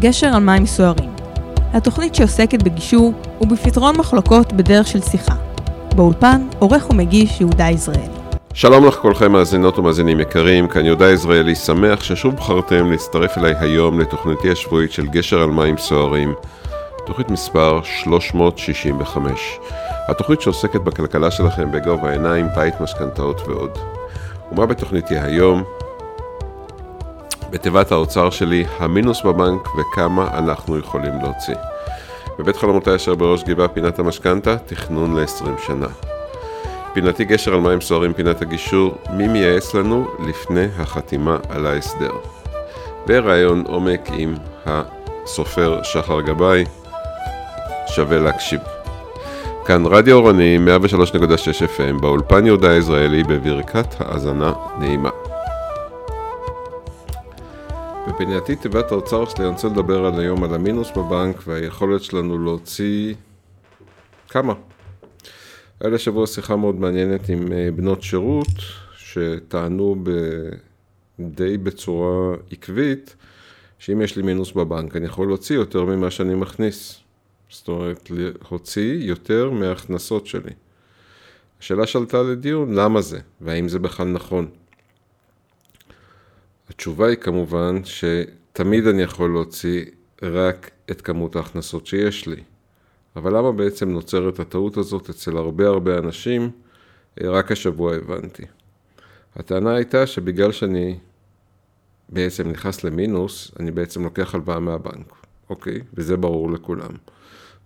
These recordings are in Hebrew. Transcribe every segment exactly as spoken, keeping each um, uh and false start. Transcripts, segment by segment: גשר על מים סוערים. התוכנית שעוסקת בגישור ובפתרון מחלוקות בדרך של שיחה. באולפן עורך ומגיש יהודה ישראלי. שלום לך כולכם מאזינות ומאזינים יקרים, כאן יהודה ישראלי, שמח ששוב בחרתם להצטרף אליי היום לתוכניתי השבועית של גשר על מים סוערים, תוכנית מספר שלוש מאות שישים וחמש. התוכנית שעוסקת בכלכלה שלכם בגובה העיניים, בית, משכנתאות ועוד. ומה בתוכניתי היום? בתיבת האוצר שלי, המינוס בבנק וכמה אנחנו יכולים להוציא. בבית חלומותי אשר בראש גבעה, פינת המשכנתה, תכנון ל-עשרים שנה. פינתי גשר על מים סוערים, פינת הגישור, מי מייעץ לנו לפני החתימה על ההסדר. ברעיון עומק עם הסופר שחר גבאי, שווה להקשיב. כאן רדיו אורני מאה ושלוש נקודה שש אף אם, באולפן יהודה ישראלי, בברכת האזנה נעימה. בפינתי תיבת האוצר שלי, אני רוצה לדבר על היום על המינוס בבנק והיכולת שלנו להוציא כמה. היה לשבוע שיחה מאוד מעניינת עם בנות שירות שטענו ב... די בצורה עקבית שאם יש לי מינוס בבנק אני יכול להוציא יותר ממה שאני מכניס. זאת אומרת, להוציא יותר מההכנסות שלי. השאלה שעלתה לדיון, למה זה? והאם זה בכלל נכון? התשובה היא כמובן שתמיד אני יכול להוציא רק את כמות ההכנסות שיש לי. אבל למה בעצם נוצרת הטעות הזאת אצל הרבה הרבה אנשים? רק השבוע הבנתי. הטענה הייתה שבגלל שאני בעצם נכנס למינוס, אני בעצם לוקח הלוואה מהבנק. אוקיי? וזה ברור לכולם.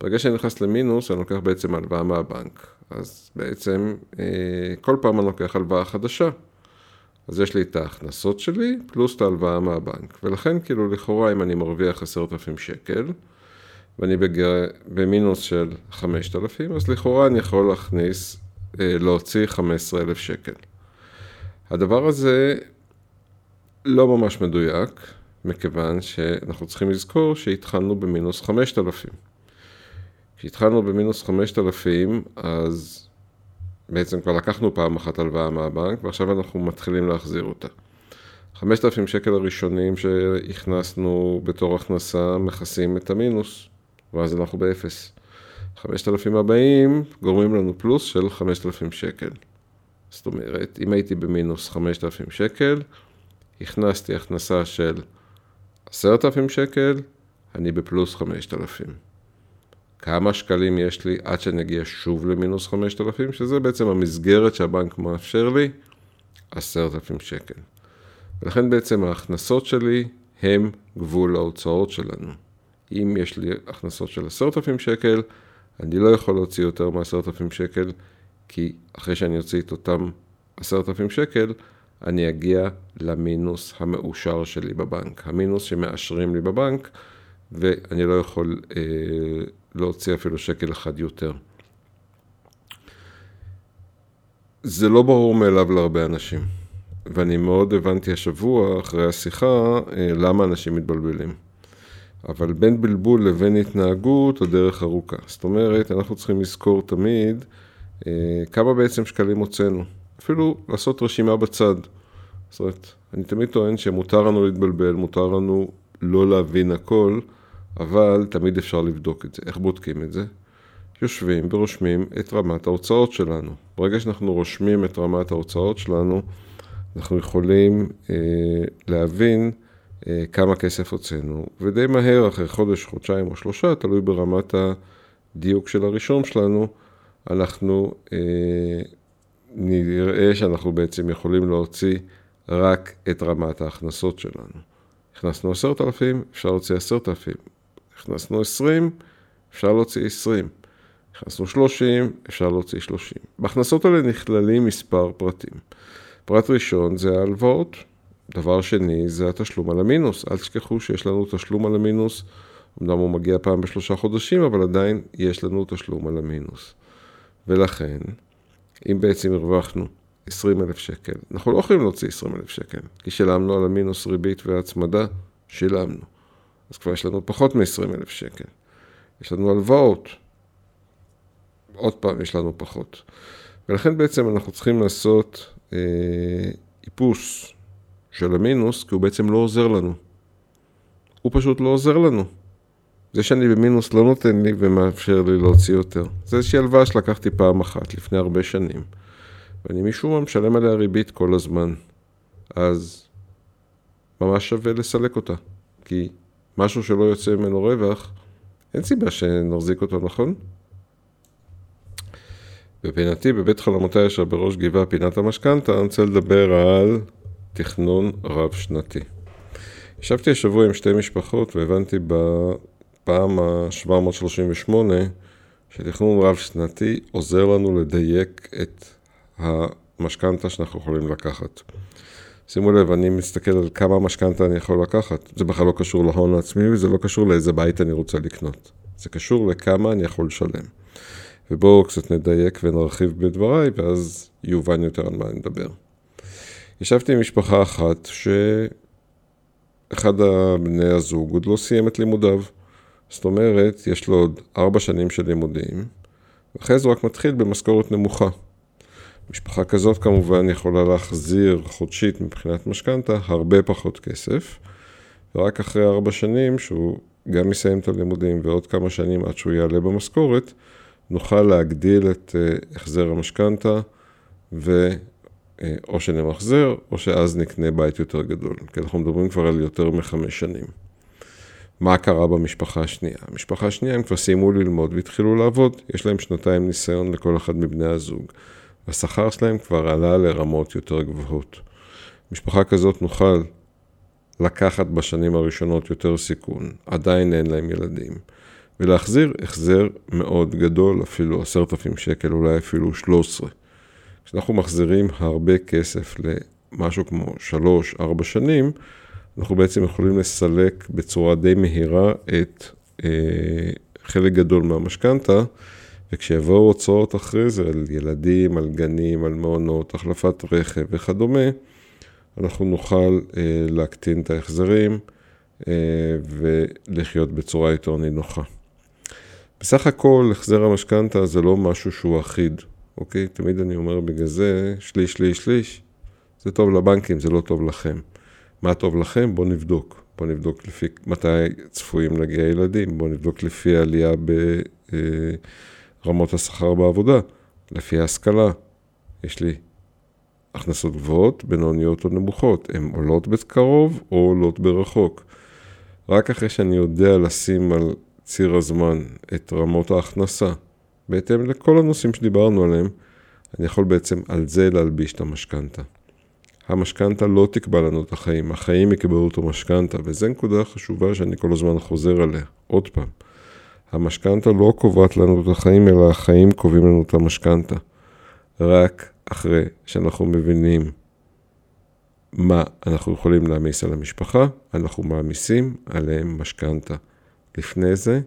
ברגע שאני נכנס למינוס, אני לוקח בעצם הלוואה מהבנק. אז בעצם כל פעם אני לוקח הלוואה חדשה. אז יש לי את ההכנסות שלי פלוס את ההלוואה מהבנק. ולכן כאילו לכאורה אם אני מרוויח עשרת אלפים שקל, ואני בגר... במינוס של חמשת אלפים, אז לכאורה אני יכול להכניס, להוציא חמישה עשר אלף שקל. הדבר הזה לא ממש מדויק, מכיוון שאנחנו צריכים לזכור שהתחלנו במינוס חמשת אלפים. כשהתחלנו במינוס חמשת אלפים, אז בעצם כבר לקחנו פעם אחת הלוואה מהבנק, ועכשיו אנחנו מתחילים להחזיר אותה. חמשת אלפים שקל הראשונים שהכנסנו בתור הכנסה מכסים את המינוס, ואז אנחנו באפס. חמשת אלפים הבאים גורמים לנו פלוס של חמשת אלפים שקל. זאת אומרת, אם הייתי במינוס חמשת אלפים שקל, הכנסתי הכנסה של עשרת אלפים שקל, אני בפלוס חמשת אלפים. כמה שקלים יש לי עד שנגיע שוב למינוס חמשת אלפים, שזה בעצם המסגרת שהבנק מאפשר לי, עשרת אלפים שקל. ולכן בעצם ההכנסות שלי הם גבול ההוצאות שלנו. אם יש לי הכנסות של עשרת אלפים שקל, אני לא יכול להוציא יותר מ-עשרת אלפים שקל, כי אחרי שאני אוציא את אותם עשרת אלפים שקל, אני אגיע למינוס המאושר שלי בבנק. המינוס שמאשרים לי בבנק, ואני לא יכול אה, להוציא אפילו שקל אחד יותר. זה לא ברור מאליו להרבה אנשים. ואני מאוד הבנתי השבוע אחרי השיחה למה אנשים מתבלבלים. אבל בין בלבול לבין התנהגות הדרך ארוכה. זאת אומרת, אנחנו צריכים לזכור תמיד כמה בעצם שקלים הוצאנו. אפילו לעשות רשימה בצד. זאת אומרת, אני תמיד טוען שמותר לנו להתבלבל, מותר לנו לא להבין הכל, אבל תמיד אפשר לבדוק את זה. איך בודקים את זה? יושבים ורושמים את רמת ההוצאות שלנו. ברגע שאנחנו רושמים את רמת ההוצאות שלנו, אנחנו יכולים אה, להבין אה, כמה כסף הוצאנו, ודי מהר אחרי חודש, חודשיים או שלושה, תלוי ברמת הדיוק של הרישום שלנו, אנחנו אה, נראה שאנחנו בעצם יכולים להוציא רק את רמת ההכנסות שלנו. הכנסנו עשרת אלפים, אפשר להוציא עשרת אלפים. הכנסנו עשרים, אפשר להוציא עשרים. הכנסנו שלושים, אפשר להוציא שלושים. בהכנסות האלה נכללים מספר פרטים. פרט ראשון זה ההלוואות, דבר שני זה התשלום על המינוס. אל תשכחו שיש לנו תשלום על המינוס, אמנם הוא מגיע פעם בשלושה חודשים, אבל עדיין יש לנו תשלום על המינוס. ולכן, אם בעצם הרווחנו עשרים אלף שקל, אנחנו לא יכולים להוציא עשרים אלף שקל, כי שילמנו על המינוס ריבית והצמדה, שילמנו. אז כבר יש לנו פחות מ-עשרים אלף שקל. יש לנו הלוואות, עוד פעם יש לנו פחות. ולכן בעצם אנחנו צריכים לעשות איפוס של המינוס, כי הוא בעצם לא עוזר לנו. הוא פשוט לא עוזר לנו. זה שאני במינוס לא נותן לי ומאפשר לי להוציא יותר. זה איזושהי הלוואה שלקחתי פעם אחת לפני הרבה שנים. ואני משום מה משלם עליה ריבית כל הזמן. אז ממש שווה לסלק אותה. כי משהו שלא יוצא ממנו רווח, אין סיבה שנרזיק אותו, נכון? בפינתי, בבית חלמותי אשר בראש גבעה פינת המשכנתה, אני רוצה לדבר על תכנון רב שנתי. ישבתי השבוע עם שתי משפחות והבנתי בפעם ה-שבע מאות שלושים ושמונה שתכנון רב שנתי עוזר לנו לדייק את המשכנתה שאנחנו יכולים לקחת. שימו לב, אני מסתכל על כמה משכנתה אני יכול לקחת. זה בכלל לא קשור להון העצמי וזה לא קשור לאיזה בית אני רוצה לקנות. זה קשור לכמה אני יכול לשלם. ובואו קצת נדייק ונרחיב בדבריי, ואז יובן יותר על מה נדבר. ישבתי עם משפחה אחת שאחד הבני הזוג עוד לא סיים את לימודיו. זאת אומרת, יש לו עוד ארבע שנים של לימודים, ואחרי זה רק מתחיל במשכורת נמוכה. משפחה כזאת כמובן יכולה להחזיר חודשית מבחינת משכנתה הרבה פחות כסף, ורק אחרי ארבע שנים שהוא גם יסיים את הלימודים ועוד כמה שנים עד שהוא יעלה במשכורת, נוכל להגדיל את החזר המשכנתה, ואו שנמחזר, או שאז נקנה בית יותר גדול. כי אנחנו מדברים כבר על יותר מחמש שנים. מה קרה במשפחה השנייה? המשפחה השנייה הם כבר סיימו ללמוד והתחילו לעבוד. יש להם שנתיים ניסיון לכל אחד מבני הזוג. השכר שלהם כבר עלה לרמות יותר גבוהות. משפחה כזאת נוכל לקחת בשנים הראשונות יותר סיכון. עדיין אין להם ילדים. ולהחזיר החזר מאוד גדול, אפילו עשרת אלפים שקל, אולי אפילו שלוש עשרה. כשאנחנו מחזירים הרבה כסף למשהו כמו שלוש ארבע שנים, אנחנו בעצם יכולים לסלק בצורה די מהירה את אה, חלק גדול מהמשכנתה, וכשיבואו הוצאות אחרי זה על ילדים, על גנים, על מעונות, החלפת רכב וכדומה, אנחנו נוכל אה, להקטין את ההחזרים אה, ולחיות בצורה יותר נינוחה. בסך הכל, החזר המשכנתה זה לא משהו שהוא אחיד, אוקיי? תמיד אני אומר בגלל זה, שליש, שליש, שליש, זה טוב לבנקים, זה לא טוב לכם. מה טוב לכם? בוא נבדוק. בוא נבדוק לפי מתי צפויים להגיע ילדים, בוא נבדוק לפי העלייה ברמות השכר בעבודה, לפי ההשכלה. יש לי הכנסות גבוהות, בינוניות או נמוכות, הן עולות בקרוב או עולות ברחוק. רק אחרי שאני יודע לשים על ציר הזמן את רמות ההכנסה, בהתאם לכל הנושאים שדיברנו עליהם, אני יכול בעצם על זה להלביש את המשכנתה. המשכנתה לא תקבע לנו את החיים, החיים יקבעו אותו משכנתה, וזו נקודה חשובה שאני כל הזמן חוזר עליה. עוד פעם, המשכנתה לא קובעת לנו את החיים, אלא החיים קובעים לנו את המשכנתה. רק אחרי שאנחנו מבינים מה אנחנו יכולים להמיס על המשפחה, אנחנו מעמיסים עליהם משכנתה. לפני זה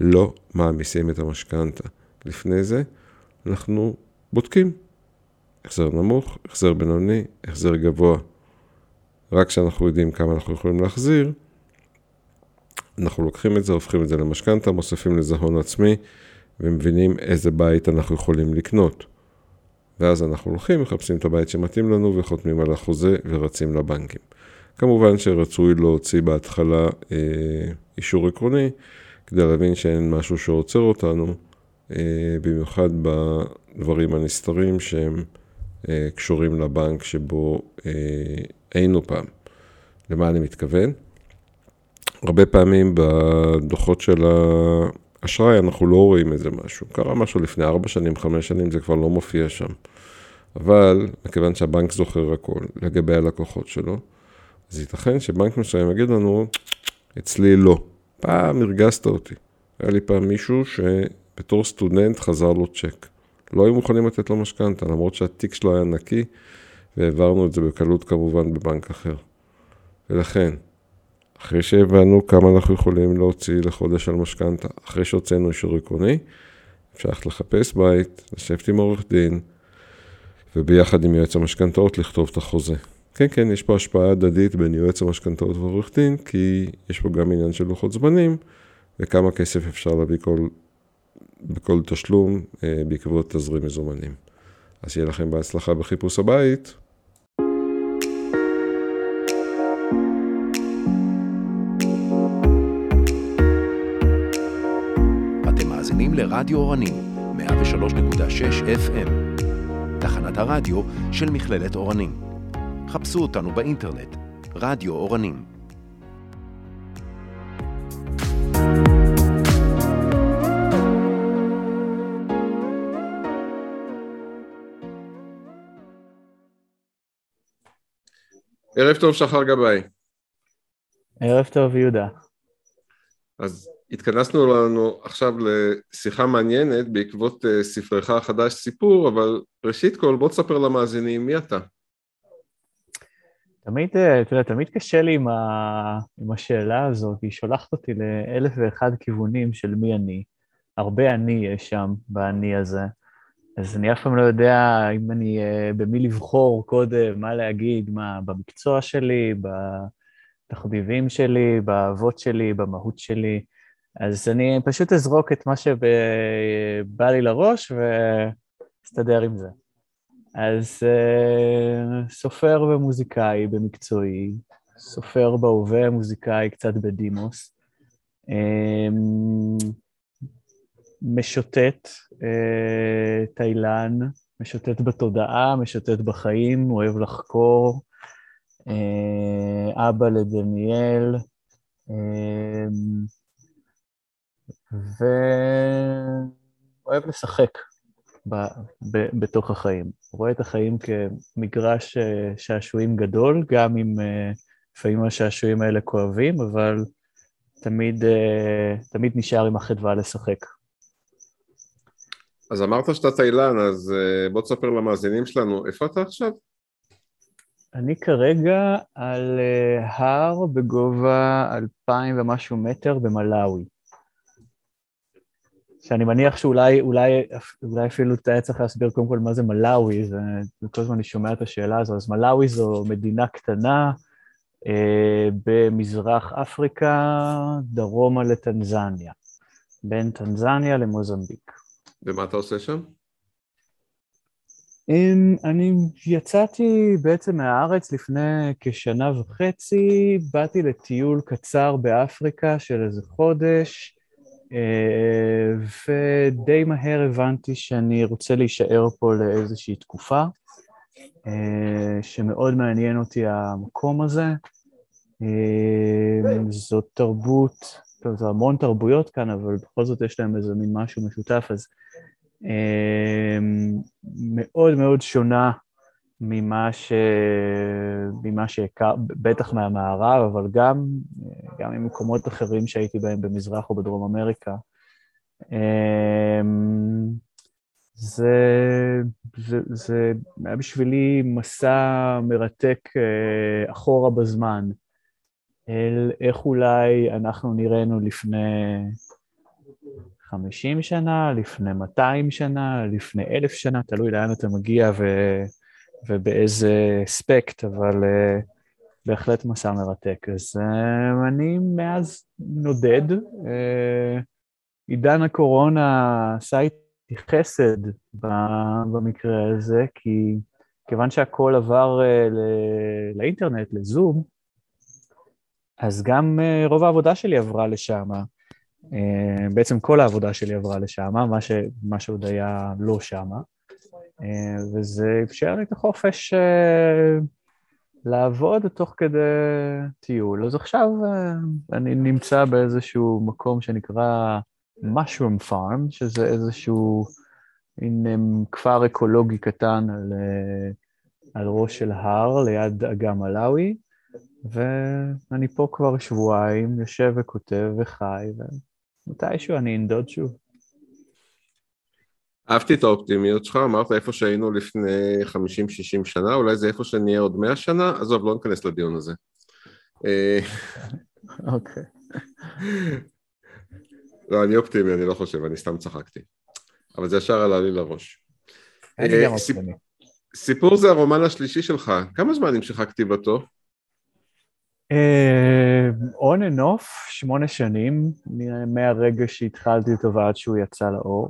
לא מעמיסים את המשכנתה. לפני זה אנחנו בודקים. החזר נמוך, החזר בינוני, החזר גבוה. רק כשאנחנו יודעים כמה אנחנו יכולים להחזיר, אנחנו לוקחים את זה, הופכים את זה למשכנתה, מוסיפים לזה הון עצמי, ומבינים איזה בית אנחנו יכולים לקנות. ואז אנחנו הולכים, מחפשים את הבית שמתאים לנו, וחותמים על החוזה ורצים לבנקים. כמובן שרצוי להוציא בהתחלה אה, אישור עקרוני, כדי להבין שאין משהו שעוצר אותנו, אה, במיוחד בדברים הנסתרים שהם אה, קשורים לבנק שבו אה, אינו פעם. למה אני מתכוון? הרבה פעמים בדוחות של האשראי אנחנו לא רואים איזה משהו. קרה משהו לפני ארבע שנים, חמש שנים, זה כבר לא מופיע שם. אבל מכיוון שהבנק זוכר הכל לגבי הלקוחות שלו, אז ייתכן שבנק מסוים יגיד לנו, אצלי לא. פעם הרגזת אותי. היה לי פעם מישהו שבתור סטודנט חזר לו צ'ק. לא היו מוכנים לתת לו משכנתה, למרות שהתיק שלו היה נקי, והעברנו את זה בקלות כמובן בבנק אחר. ולכן, אחרי שהבנו כמה אנחנו יכולים להוציא לחודש על משכנתה, אחרי שהוצאנו אישור עקרוני, אפשר לחפש בית, לשבת עם עורך דין, וביחד עם יועץ המשכנתאות לכתוב את החוזה. כן, כן, יש פה השפעה הדדית בין יועץ המשכנתאות ועורך דין, כי יש פה גם עניין של לוחות זמנים, וכמה כסף אפשר להביא בכל, בכל תשלום בעקבות תזרים מזומנים. אז יהיה לכם בהצלחה בחיפוש הבית. לרדיו אורני, מאה ושלוש נקודה שש אף אם, תחנת הרדיו של מכללת אורני. חפשו אותנו באינטרנט, רדיו אורני. ערב טוב שחר גבאי. ערב טוב יהודה. אז התכנסנו לנו עכשיו לשיחה מעניינת בעקבות ספרך החדש סיפור, אבל ראשית כל בוא תספר למאזינים מי אתה. תמיד, תראה, תמיד קשה לי עם, ה... עם השאלה הזאת, היא שולחת אותי לאלף ואחד כיוונים של מי אני. הרבה אני יש שם באני הזה. אז אני אף פעם לא יודע אם אני, במי לבחור קודם, מה להגיד, מה במקצוע שלי, בתחביבים שלי, באהבות שלי, במהות שלי. אז אני פשוט אזרוק את מה שבא לי לראש ואסתדר עם זה. אז סופר ומוזיקאי במקצועי, סופר בהווה, מוזיקאי קצת בדימוס. משוטט, תאילן, משוטט בתודעה, משוטט בחיים, אוהב לחקור, אבא לדניאל, ואוהב לשחק בתוך החיים. רואה את החיים כמגרש שעשועים גדול, גם אם לפעמים השעשועים האלה כואבים, אבל תמיד, תמיד נשאר עם החדווה לשחק. אז אמרת שאתה תאילן, אז בוא תספר למאזינים שלנו, איפה אתה עכשיו? אני כרגע על הר בגובה אלפיים ומשהו מטר במלאווי. שאני מניח שאולי אולי, אולי אפילו אתה צריך להסביר קודם כל מה זה מלאווי, זה כל הזמן אני שומע את השאלה הזו, אז מלאווי זו מדינה קטנה אה, במזרח אפריקה, דרומה לטנזניה, בין טנזניה למוזמביק. ומה אתה עושה שם? אני יצאתי בעצם מהארץ לפני כשנה וחצי, באתי לטיול קצר באפריקה של איזה חודש, ודי מהר הבנתי שאני רוצה להישאר פה לאיזושהי תקופה, שמאוד מעניין אותי המקום הזה. זאת תרבות, טוב, זה המון תרבויות כאן, אבל בכל זאת יש להם איזה מין משהו משותף, אז מאוד מאוד שונה ממה ש... ממה שהכר, בטח מהמערב, אבל גם, גם עם מקומות אחרים שהייתי בהם במזרח או בדרום אמריקה. זה, זה, זה היה בשבילי מסע מרתק אחורה בזמן, אל איך אולי אנחנו נראינו לפני חמישים שנה, לפני מאתיים שנה, לפני אלף שנה, תלוי לאן אתה מגיע ו... ובאיזה אספקט, אבל uh, בהחלט מסע מרתק. אז uh, אני מאז נודד, uh, עידן הקורונה עשה איתי חסד במקרה הזה, כי כיוון שהכל עבר uh, ל- לאינטרנט, לזום, אז גם uh, רוב העבודה שלי עברה לשם. Uh, בעצם כל העבודה שלי עברה לשם, מה, ש, מה שעוד היה לא שם. Uh, וזה אפשר לי את החופש uh, לעבוד תוך כדי טיול. אז עכשיו uh, אני נמצא באיזשהו מקום שנקרא Mushroom Farm, שזה איזשהו אין, כפר אקולוגי קטן על, על ראש של הר, ליד אגם מלאווי. ואני פה כבר שבועיים, יושב וכותב וחי, ומתישהו אני אנדוד שוב. אהבתי את האופטימיות שלך, אמרת איפה שהיינו לפני חמישים שישים שנה, אולי זה איפה שנהיה עוד מאה שנה, אז טוב, לא נכנס לדיון הזה. אוקיי. לא, אני אופטימי, אני לא חושב, אני סתם צחקתי. אבל זה ישר עלה לי לראש. אני גם אופטימי. סיפור זה הרומן השלישי שלך, כמה זמן נמשך כתיבתו? און אנוף, שמונה שנים, מהרגע שהתחלתי אותו ועד שהוא יצא לאור.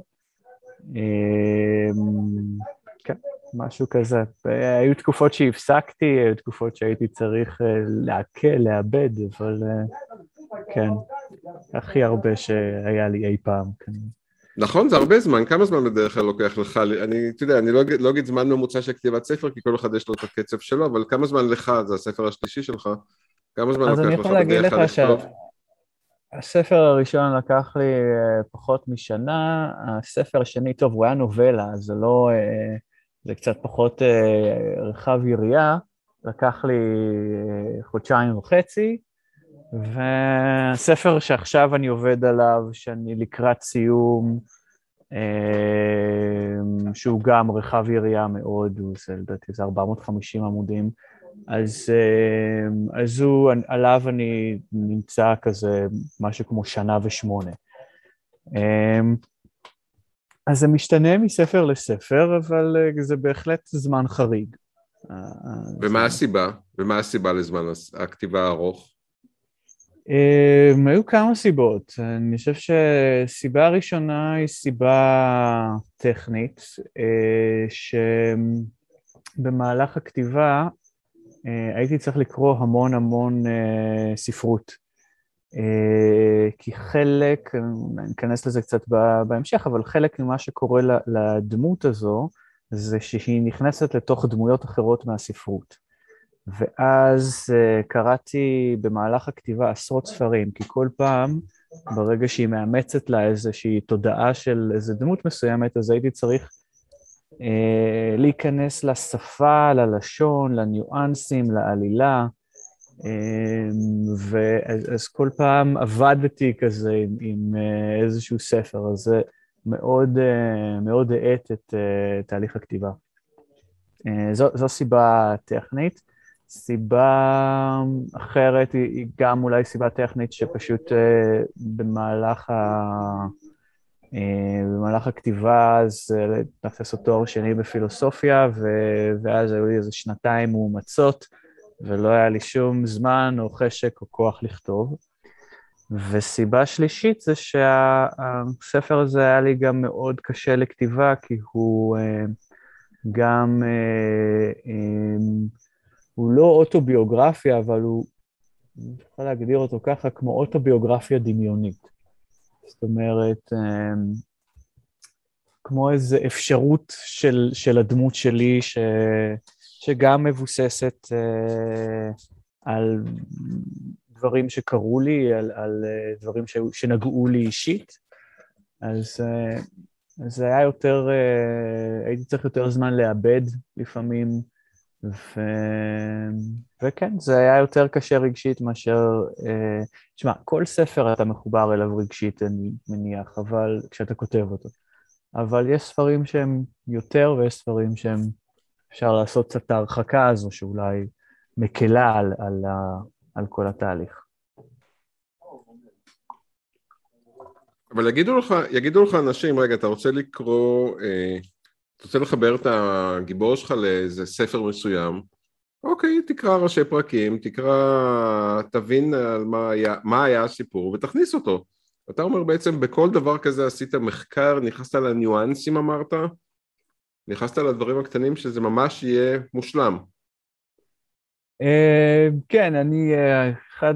כן, משהו כזה. היו תקופות שהפסקתי, היו תקופות שהייתי צריך להקל, לאבד, אבל כן, הכי הרבה שהיה לי אי פעם. נכון, זה הרבה זמן, כמה זמן בדרך כלל לוקח לך, אני, אתה יודע, אני לא, לא אגיד זמן ממוצע של כתיבת ספר, כי כל אחד יש לו את הקצב שלו, אבל כמה זמן לך, זה הספר השלישי שלך, כמה זמן לוקח לך בדרך כלל? אז אני יכול להגיד לך שהספר הראשון לקח לי פחות משנה, הספר השני, טוב, הוא היה נובלה, זה לא, זה קצת פחות רחב יריעה, לקח לי חודשיים וחצי, והספר שעכשיו אני עובד עליו, שאני לקראת סיום, שהוא גם רחב יריעה מאוד, הוא עושה לדעתי, זה ארבע מאות וחמישים עמודים, אז, אז הוא, עליו אני נמצא כזה משהו כמו שנה ושמונה. אז זה משתנה מספר לספר, אבל זה בהחלט זמן חריג. ומה הסיבה? ומה הסיבה לזמן הכתיבה הארוך? היו כמה סיבות. אני חושב שסיבה הראשונה היא סיבה טכנית, שבמהלך הכתיבה הייתי צריך לקרוא המון המון ספרות, כי חלק, ניכנס לזה קצת בהמשך, אבל חלק ממה שקורה לדמות הזו, זה שהיא נכנסת לתוך דמויות אחרות מהספרות. ואז קראתי במהלך הכתיבה עשרות ספרים, כי כל פעם ברגע שהיא מאמצת לה איזושהי תודעה של איזו דמות מסוימת, אז הייתי צריך אה, להיכנס לשפה, ללשון, לניואנסים, לעלילה, אה, ואז אז כל פעם עבדתי כזה עם, עם איזשהו ספר, אז זה מאוד, אה, מאוד העט את אה, תהליך הכתיבה. אה, זו, זו סיבה טכנית. סיבה אחרת היא גם אולי סיבה טכנית שפשוט במהלך, ה... במהלך הכתיבה אז הלכתי לעשות תואר שני בפילוסופיה, ו... ואז היו לי איזה שנתיים מאומצות, ולא היה לי שום זמן או חשק או כוח לכתוב. וסיבה שלישית זה שהספר הזה היה לי גם מאוד קשה לכתיבה, כי הוא גם... הוא לא אוטוביוגרפיה, אבל הוא, אני יכול להגדיר אותו ככה, כמו אוטוביוגרפיה דמיונית. זאת אומרת, כמו איזו אפשרות של, של הדמות שלי, ש, שגם מבוססת על דברים שקרו לי, על, על דברים ש, שנגעו לי אישית. אז זה היה יותר, הייתי צריך יותר זמן לאבד לפעמים, ו... וכן, זה היה יותר קשה רגשית מאשר, אה, שמה, כל ספר אתה מחובר אליו רגשית, אני מניח, אבל כשאתה כותב אותו. אבל יש ספרים שהם יותר, ויש ספרים שהם אפשר לעשות את ההרחקה הזו, שאולי מקלה על, על, על כל התהליך. אבל יגידו לך, יגידו לך אנשים, רגע, אתה רוצה לקרוא... אה... אתה רוצה לחבר את הגיבור שלך לאיזה ספר מסוים, אוקיי, תקרא ראשי פרקים, תקרא, תבין על מה היה, מה היה הסיפור, ותכניס אותו. אתה אומר בעצם, בכל דבר כזה עשית מחקר, נכנסת לניואנסים אמרת, נכנסת לדברים הקטנים שזה ממש יהיה מושלם. כן, אני, אחד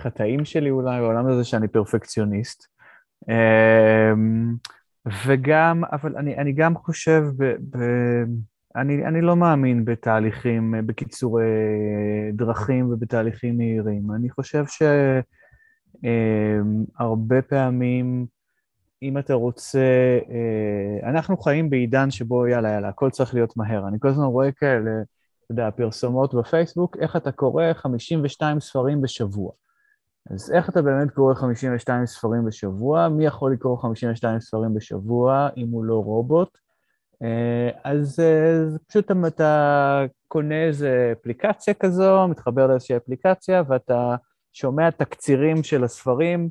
מהחטאים שלי אולי בעולם הזה שאני פרפקציוניסט, וגם, אבל אני, אני גם חושב, ב, ב, אני, אני לא מאמין בתהליכים, בקיצורי דרכים ובתהליכים מהירים. אני חושב שהרבה פעמים, אם אתה רוצה, אנחנו חיים בעידן שבו יאללה, יאללה, הכל צריך להיות מהר. אני כל הזמן רואה כאלה, אתה יודע, פרסומות בפייסבוק, איך אתה קורא חמישים ושניים ספרים בשבוע. אז איך אתה באמת קורא חמישים ושתיים ספרים בשבוע? מי יכול לקרוא חמישים ושתיים ספרים בשבוע אם הוא לא רובוט? אז פשוט אתה קונה איזו אפליקציה כזו, מתחבר לאיזושהי אפליקציה, ואתה שומע תקצירים של הספרים,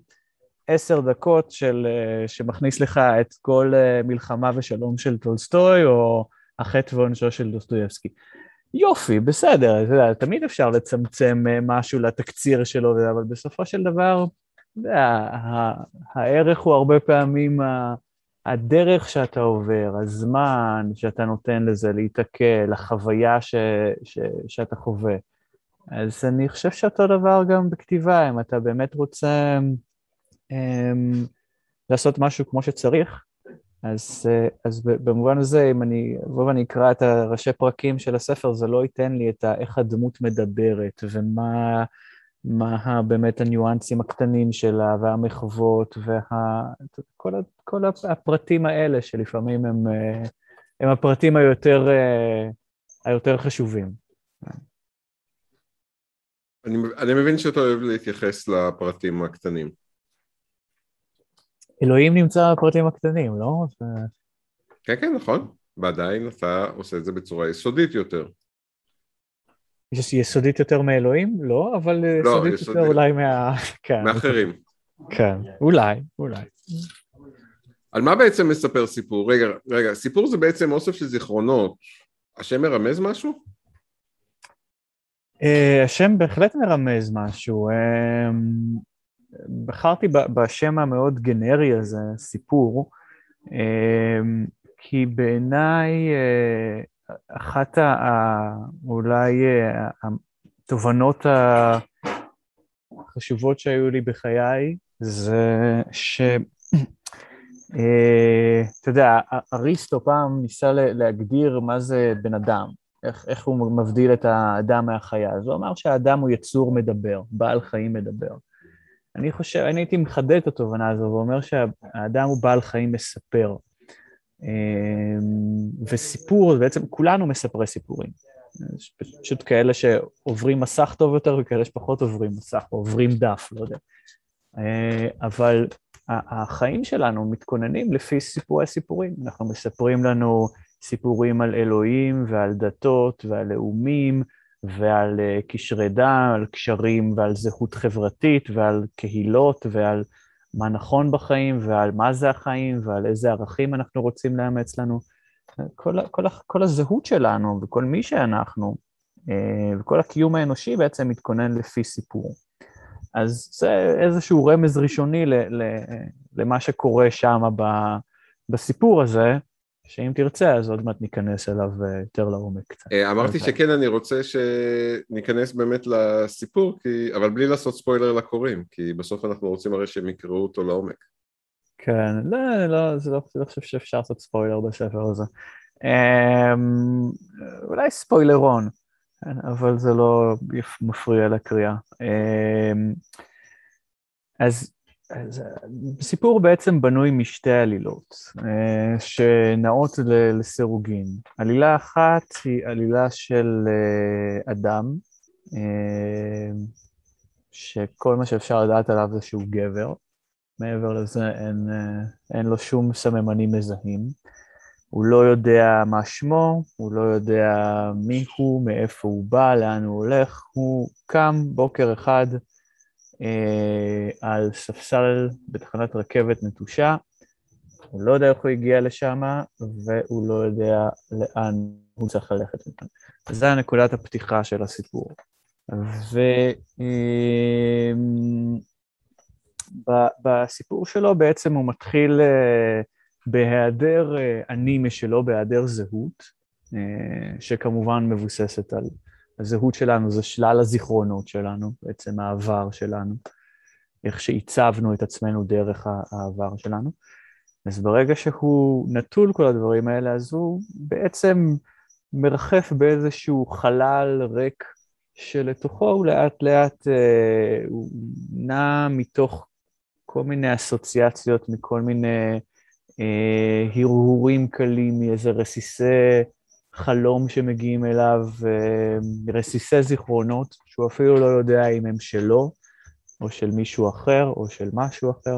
עשר דקות של, שמכניס לך את כל מלחמה ושלום של טולסטוי, או החטא ועונשו של דוסטויבסקי. יופי, בסדר, אתה יודע, תמיד אפשר לצמצם משהו לתקציר שלו, אבל בסופו של דבר, הערך הוא הרבה פעמים הדרך שאתה עובר, הזמן שאתה נותן לזה להתעכל, החוויה ש, ש, שאתה חווה. אז אני חושב שאותו דבר גם בכתיבה, אם אתה באמת רוצה לעשות משהו כמו שצריך, אז, אז במובן הזה, אם אני, בוא אני אקרא את הראשי פרקים של הספר, זה לא ייתן לי את איך הדמות מדברת, ומה מה באמת הניואנסים הקטנים שלה, והמחוות, וכל וה, כל הפרטים האלה, שלפעמים הם, הם הפרטים היותר, היותר חשובים. אני, אני מבין שאתה אוהב להתייחס לפרטים הקטנים. אלוהים נמצא בפרטים הקטנים, לא? כן, כן, נכון. ועדיין אתה עושה את זה בצורה יסודית יותר. יש יסודית יותר מאלוהים? לא, אבל יסודית יותר אולי מה... מאחרים. כן, אולי, אולי. על מה בעצם מספר סיפור? רגע, רגע, סיפור זה בעצם אוסף של זיכרונות. השם מרמז משהו? השם בהחלט מרמז משהו. בחרתי בשם המאוד גנרי הזה, סיפור, כי בעיניי אחת אולי התובנות החשובות שהיו לי בחיי, זה ש... אתה יודע, אריסטו פעם ניסה להגדיר מה זה בן אדם, איך, איך הוא מבדיל את האדם מהחיה. אז הוא אמר שהאדם הוא יצור מדבר, בעל חיים מדבר. אני חושב, אני הייתי מחדד את התובנה הזו, ואומר שהאדם הוא בעל חיים מספר. וסיפור, בעצם כולנו מספרי סיפורים. יש פשוט כאלה שעוברים מסך טוב יותר, וכאלה שפחות עוברים מסך, או עוברים דף, לא יודע. אבל החיים שלנו מתכוננים לפי סיפורי סיפורים. אנחנו מספרים לנו סיפורים על אלוהים, ועל דתות, ועל לאומים, ועל קשרי דם, על קשרים ועל זהות חברתית ועל קהילות ועל מה נכון בחיים ועל מה זה החיים ועל איזה ערכים אנחנו רוצים לאמץ לנו. כל, כל, כל הזהות שלנו וכל מי שאנחנו וכל הקיום האנושי בעצם מתכונן לפי סיפור. אז זה איזשהו רמז ראשוני ל, ל, למה שקורה שם בסיפור הזה. שאם תרצה, אז עוד מעט ניכנס אליו יותר לעומק קצת. אמרתי שכן, אני רוצה שניכנס באמת לסיפור, אבל בלי לעשות ספוילר לקוראים, כי בסוף אנחנו רוצים הרי שהם יקראו אותו לעומק. כן, לא, לא, זה לא, אני לא חושב שאפשר לעשות ספוילר בספר הזה. אולי ספוילרון, אבל זה לא מפריע לקריאה. אז... אז סיפור בעצם בנוי משתי עלילות, שנעות לסירוגין. עלילה אחת היא עלילה של אדם, שכל מה שאפשר לדעת עליו זה שהוא גבר. מעבר לזה אין, אין לו שום סממנים מזהים. הוא לא יודע מה שמו, הוא לא יודע מי הוא, מאיפה הוא בא, לאן הוא הולך. הוא קם בוקר אחד, על ספסל בתחנת רכבת נטושה, הוא לא יודע איך הוא הגיע לשם, והוא לא יודע לאן הוא צריך ללכת. זו נקודת הפתיחה של הסיפור. ובסיפור שלו בעצם הוא מתחיל בהיעדר אני משלו, בהיעדר זהות, שכמובן מבוססת על... הזהות שלנו זה שלל הזיכרונות שלנו, בעצם העבר שלנו, איך שעיצבנו את עצמנו דרך העבר שלנו. אז ברגע שהוא נטול כל הדברים האלה, אז הוא בעצם מרחף באיזשהו חלל ריק שלתוכו, הוא לאט לאט אה, הוא נע מתוך כל מיני אסוציאציות, מכל מיני אה, הרהורים קלים, מאיזה רסיסי, חלום שמגיעים אליו, רסיסי זיכרונות, שהוא אפילו לא יודע אם הם שלו, או של מישהו אחר, או של משהו אחר.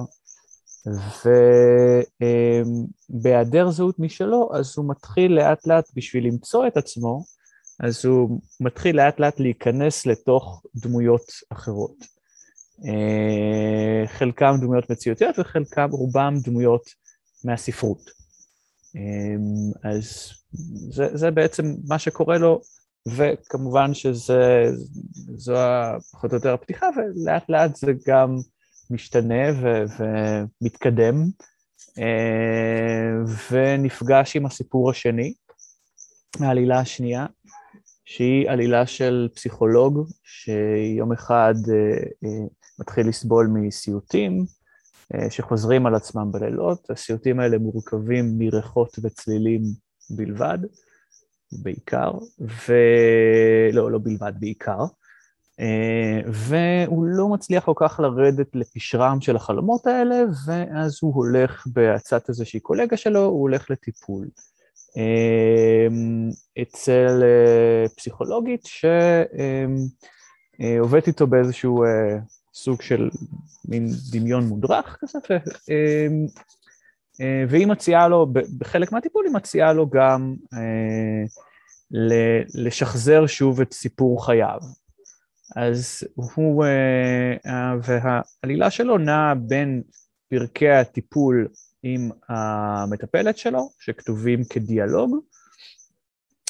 ובהיעדר זהות משלו, אז הוא מתחיל לאט לאט, בשביל למצוא את עצמו, אז הוא מתחיל לאט לאט להיכנס לתוך דמויות אחרות. חלקם דמויות מציאותיות, וחלקם רובם דמויות מהספרות. אז זה, זה בעצם מה שקורה לו, וכמובן שזה, זו פחות או יותר הפתיחה, ולאט לאט זה גם משתנה ו, ומתקדם, ונפגש עם הסיפור השני, העלילה השנייה, שהיא עלילה של פסיכולוג, שיום אחד מתחיל לסבול מסיוטים, שחוזרים על עצמם בלילות. הסיוטים האלה מורכבים מריחות וצלילים בלבד, בעיקר, ולא, לא בלבד, בעיקר, והוא לא מצליח כל כך לרדת לפשרם של החלומות האלה, ואז הוא הולך בעצת איזושהי קולגה שלו, הוא הולך לטיפול. אצל פסיכולוגית שעובדת איתו באיזשהו סוג של מין דמיון מודרך כזה, והיא מציעה לו, בחלק מהטיפול היא מציעה לו גם לשחזר שוב את סיפור חייו. אז הוא, והעלילה שלו נעה בין פרקי הטיפול עם המטפלת שלו, שכתובים כדיאלוג,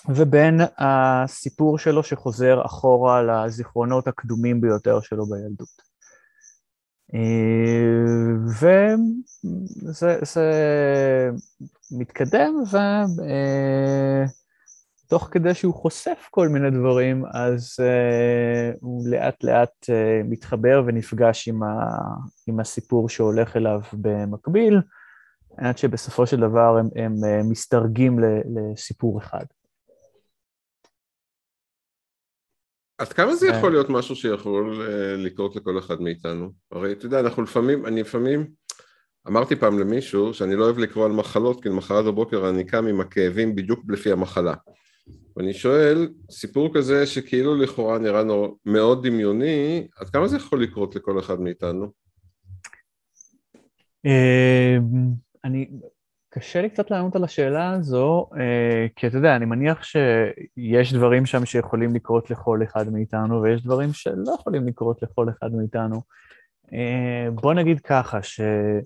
ובין הסיפור שלו שחוזר אחורה לזיכרונות הקדומים ביותר שלו בילדות. וזה זה מתקדם, ותוך כדי שהוא חושף כל מיני דברים, אז הוא לאט לאט מתחבר ונפגש עם, ה, עם הסיפור שהולך אליו במקביל, עד שבסופו של דבר הם, הם מסתרגים לסיפור אחד. עד כמה זה יכול להיות משהו שיכול לקרות לכל אחד מאיתנו? הרי, אתה יודע, אנחנו לפעמים, אני לפעמים, אמרתי פעם למישהו שאני לא אוהב לקרוא על מחלות, כי למחרת הבוקר אני קם עם הכאבים בדיוק לפי המחלה. ואני שואל, סיפור כזה שכאילו לכאורה נראה מאוד דמיוני, עד כמה זה יכול לקרות לכל אחד מאיתנו? אני... קשה לי קצת לענות על השאלה הזו, כי אתה יודע, אני מניח שיש דברים שם שיכולים לקרות לכל אחד מאיתנו, ויש דברים שלא יכולים לקרות לכל אחד מאיתנו. בוא נגיד ככה, שיש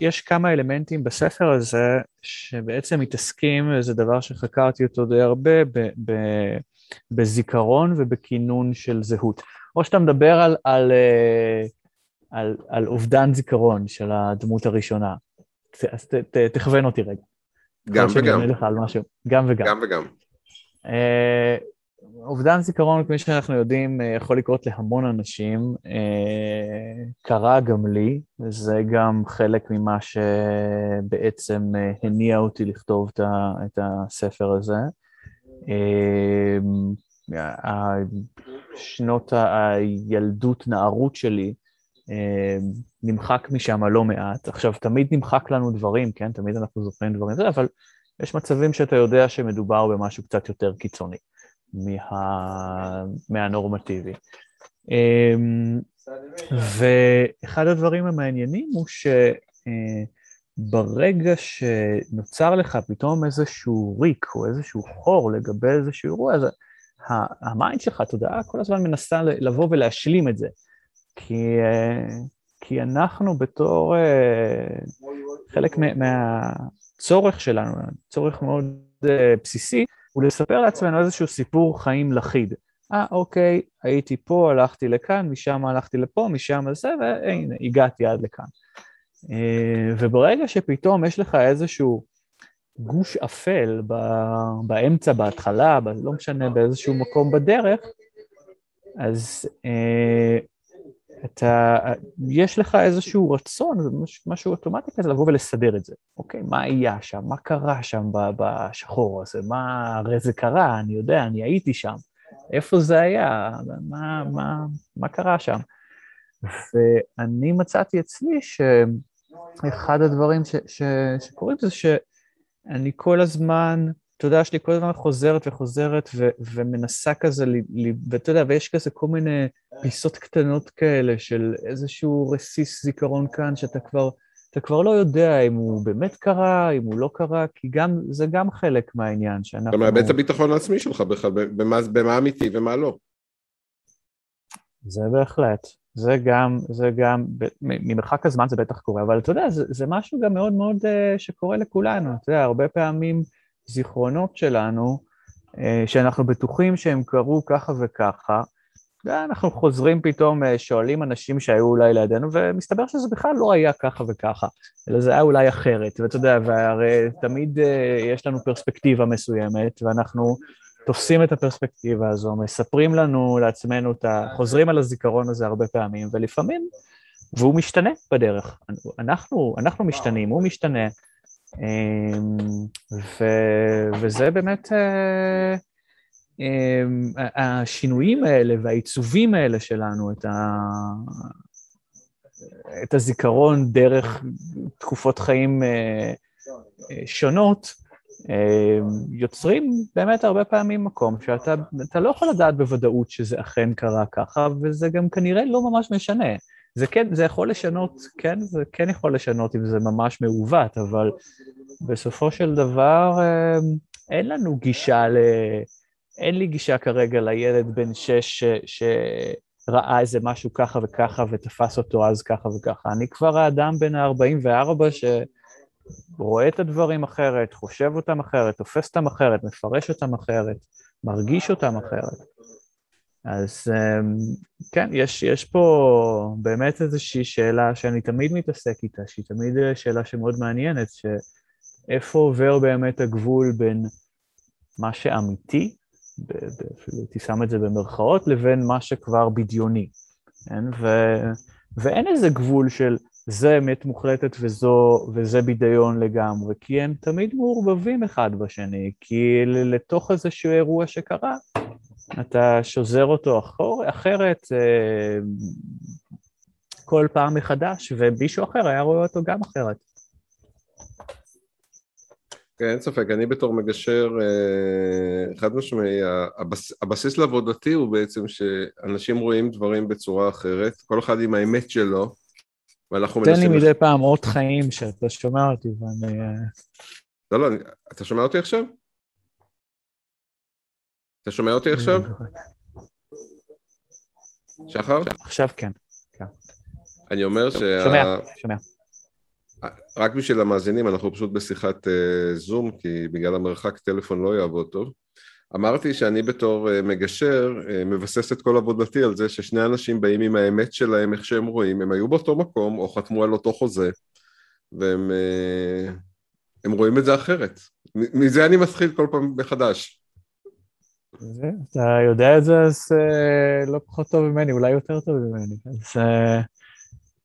יש כמה אלמנטים בספר הזה, שבעצם מתעסקים, זה דבר שחקרתי אותו די הרבה, ב, ב, בזיכרון ובכינון של זהות. או שאתה מדבר על... על על, על אובדן זיכרון של הדמות הראשונה. אז ת, ת, תכוון אותי רגע. גם וגם. גם וגם. גם וגם. אה, אובדן זיכרון, כמו שאנחנו יודעים, יכול לקרות להמון אנשים. אה, קרה גם לי, וזה גם חלק ממה שבעצם הניע אותי לכתוב את, ה, את הספר הזה. אה, שנות הילדות, נערות שלי, נמחק משם לא מעט. עכשיו, תמיד נמחק לנו דברים, כן? תמיד אנחנו זוכרים דברים, אבל יש מצבים שאתה יודע שמדובר במשהו קצת יותר קיצוני מה... מהנורמטיבי. ואחד הדברים המעניינים הוא שברגע שנוצר לך פתאום איזשהו ריק או איזשהו חור לגבי איזשהו אירוע, אז המיינד שלך, תודעה, כל הזמן מנסה לבוא ולהשלים את זה. כי, כי אנחנו בתור חלק מהצורך שלנו, צורך מאוד בסיסי, הוא לספר לעצמנו איזשהו סיפור חיים לחיד. אה, אוקיי, הייתי פה, הלכתי לכאן, משם הלכתי לפה, משם לזה, והנה, הגעתי עד לכאן. וברגע שפתאום יש לך איזשהו גוש אפל באמצע, בהתחלה, לא משנה, באיזשהו מקום בדרך, אז... אתה, יש לך איזשהו רצון, משהו אוטומטי כזה, לבוא ולסדר את זה. אוקיי, מה היה שם? מה קרה שם בשחור הזה? מה, הרי זה קרה, אני יודע, אני הייתי שם. איפה זה היה? מה, מה, מה קרה שם? ואני מצאתי אצלי שאחד הדברים ש, ש, שקוראים זה שאני כל הזמן, תודה שלי, כל הזמן חוזרת וחוזרת ו- ומנסה כזה, ל- ל- ואתה יודע, ויש כזה כל מיני פיסות קטנות כאלה של איזשהו רסיס זיכרון כאן, שאתה כבר, אתה כבר לא יודע אם הוא באמת קרה, אם הוא לא קרה, כי גם, זה גם חלק מהעניין שאנחנו... אתה מאבד את הביטחון העצמי שלך בכלל, במה, במה אמיתי ומה לא. זה בהחלט. זה גם, זה גם, ממרחק הזמן זה בטח קורה, אבל אתה יודע, זה, זה משהו גם מאוד מאוד שקורה לכולנו. אתה יודע, הרבה פעמים... זיכרונות שלנו, שאנחנו בטוחים שהם קרו ככה וככה, ואנחנו חוזרים פתאום, שואלים אנשים שהיו אולי לידינו, ומסתבר שזה בכלל לא היה ככה וככה, אלא זה היה אולי אחרת, ואתה יודע, והרי תמיד יש לנו פרספקטיבה מסוימת, ואנחנו תופסים את הפרספקטיבה הזו, מספרים לנו לעצמנו, חוזרים על הזיכרון הזה הרבה פעמים, ולפעמים והוא משתנה בדרך, אנחנו, אנחנו משתנים, הוא משתנה, ו, וזה באמת השינויים האלה והעיצובים האלה שלנו, את, ה, את הזיכרון דרך תקופות חיים שונות, יוצרים באמת הרבה פעמים מקום שאתה אתה לא יכול לדעת בוודאות שזה אכן קרה ככה, וזה גם כנראה לא ממש משנה. זה כן, זה יכול לשנות, כן, זה כן יכול לשנות אם זה ממש מעוות, אבל בסופו של דבר אין לנו גישה, ל... אין לי גישה כרגע לילד בן שש ש... שראה איזה משהו ככה וככה ותפס אותו אז ככה וככה. אני כבר האדם בן ה-ארבעים וארבע ש... רואה את הדברים אחרת, חושב אותם אחרת, תופס אותם אחרת, מפרש אותם אחרת, מרגיש אותם אחרת. אז כן, יש, יש פה באמת איזושהי שאלה שאני תמיד מתעסק איתה, שהיא תמיד שאלה שמאוד מעניינת, שאיפה עובר באמת הגבול בין מה שאמיתי, אפילו תשם את זה במרכאות, לבין מה שכבר בדיוני. ו, ואין איזה גבול של... זה אמת מוחלטת וזו, וזה בידיון לגמרי, כי הם תמיד מעורבבים אחד בשני, כי לתוך איזשהו אירוע שקרה, אתה שוזר אותו אחור, אחרת כל פעם מחדש, ובישהו אחר היה רואה אותו גם אחרת. כן, אין ספק, אני בתור מגשר, אחד משמעי, הבס, הבסיס לעבודתי הוא בעצם שאנשים רואים דברים בצורה אחרת, כל אחד עם האמת שלו, תן לי מדי פעם עוד חיים שאתה שומע אותי ואני... לא, לא, אתה שומע אותי עכשיו? אתה שומע אותי עכשיו? שחר? עכשיו כן. אני אומר שה... שומע, שומע. רק בשביל המאזינים, אנחנו פשוט בשיחת זום, כי בגלל המרחק טלפון לא יעבוד טוב. אמרתי שאני בתור מגשר מבסס את כל עבודתי על זה ששני אנשים באים עם האמת שלהם, איך שהם רואים, הם היו באותו מקום או חתמו על אותו חוזה, והם הם רואים את זה אחרת. מזה אני מתחיל כל פעם מחדש. זה, אתה יודע את זה, אז לא פחות טוב ממני, אולי יותר טוב ממני. אז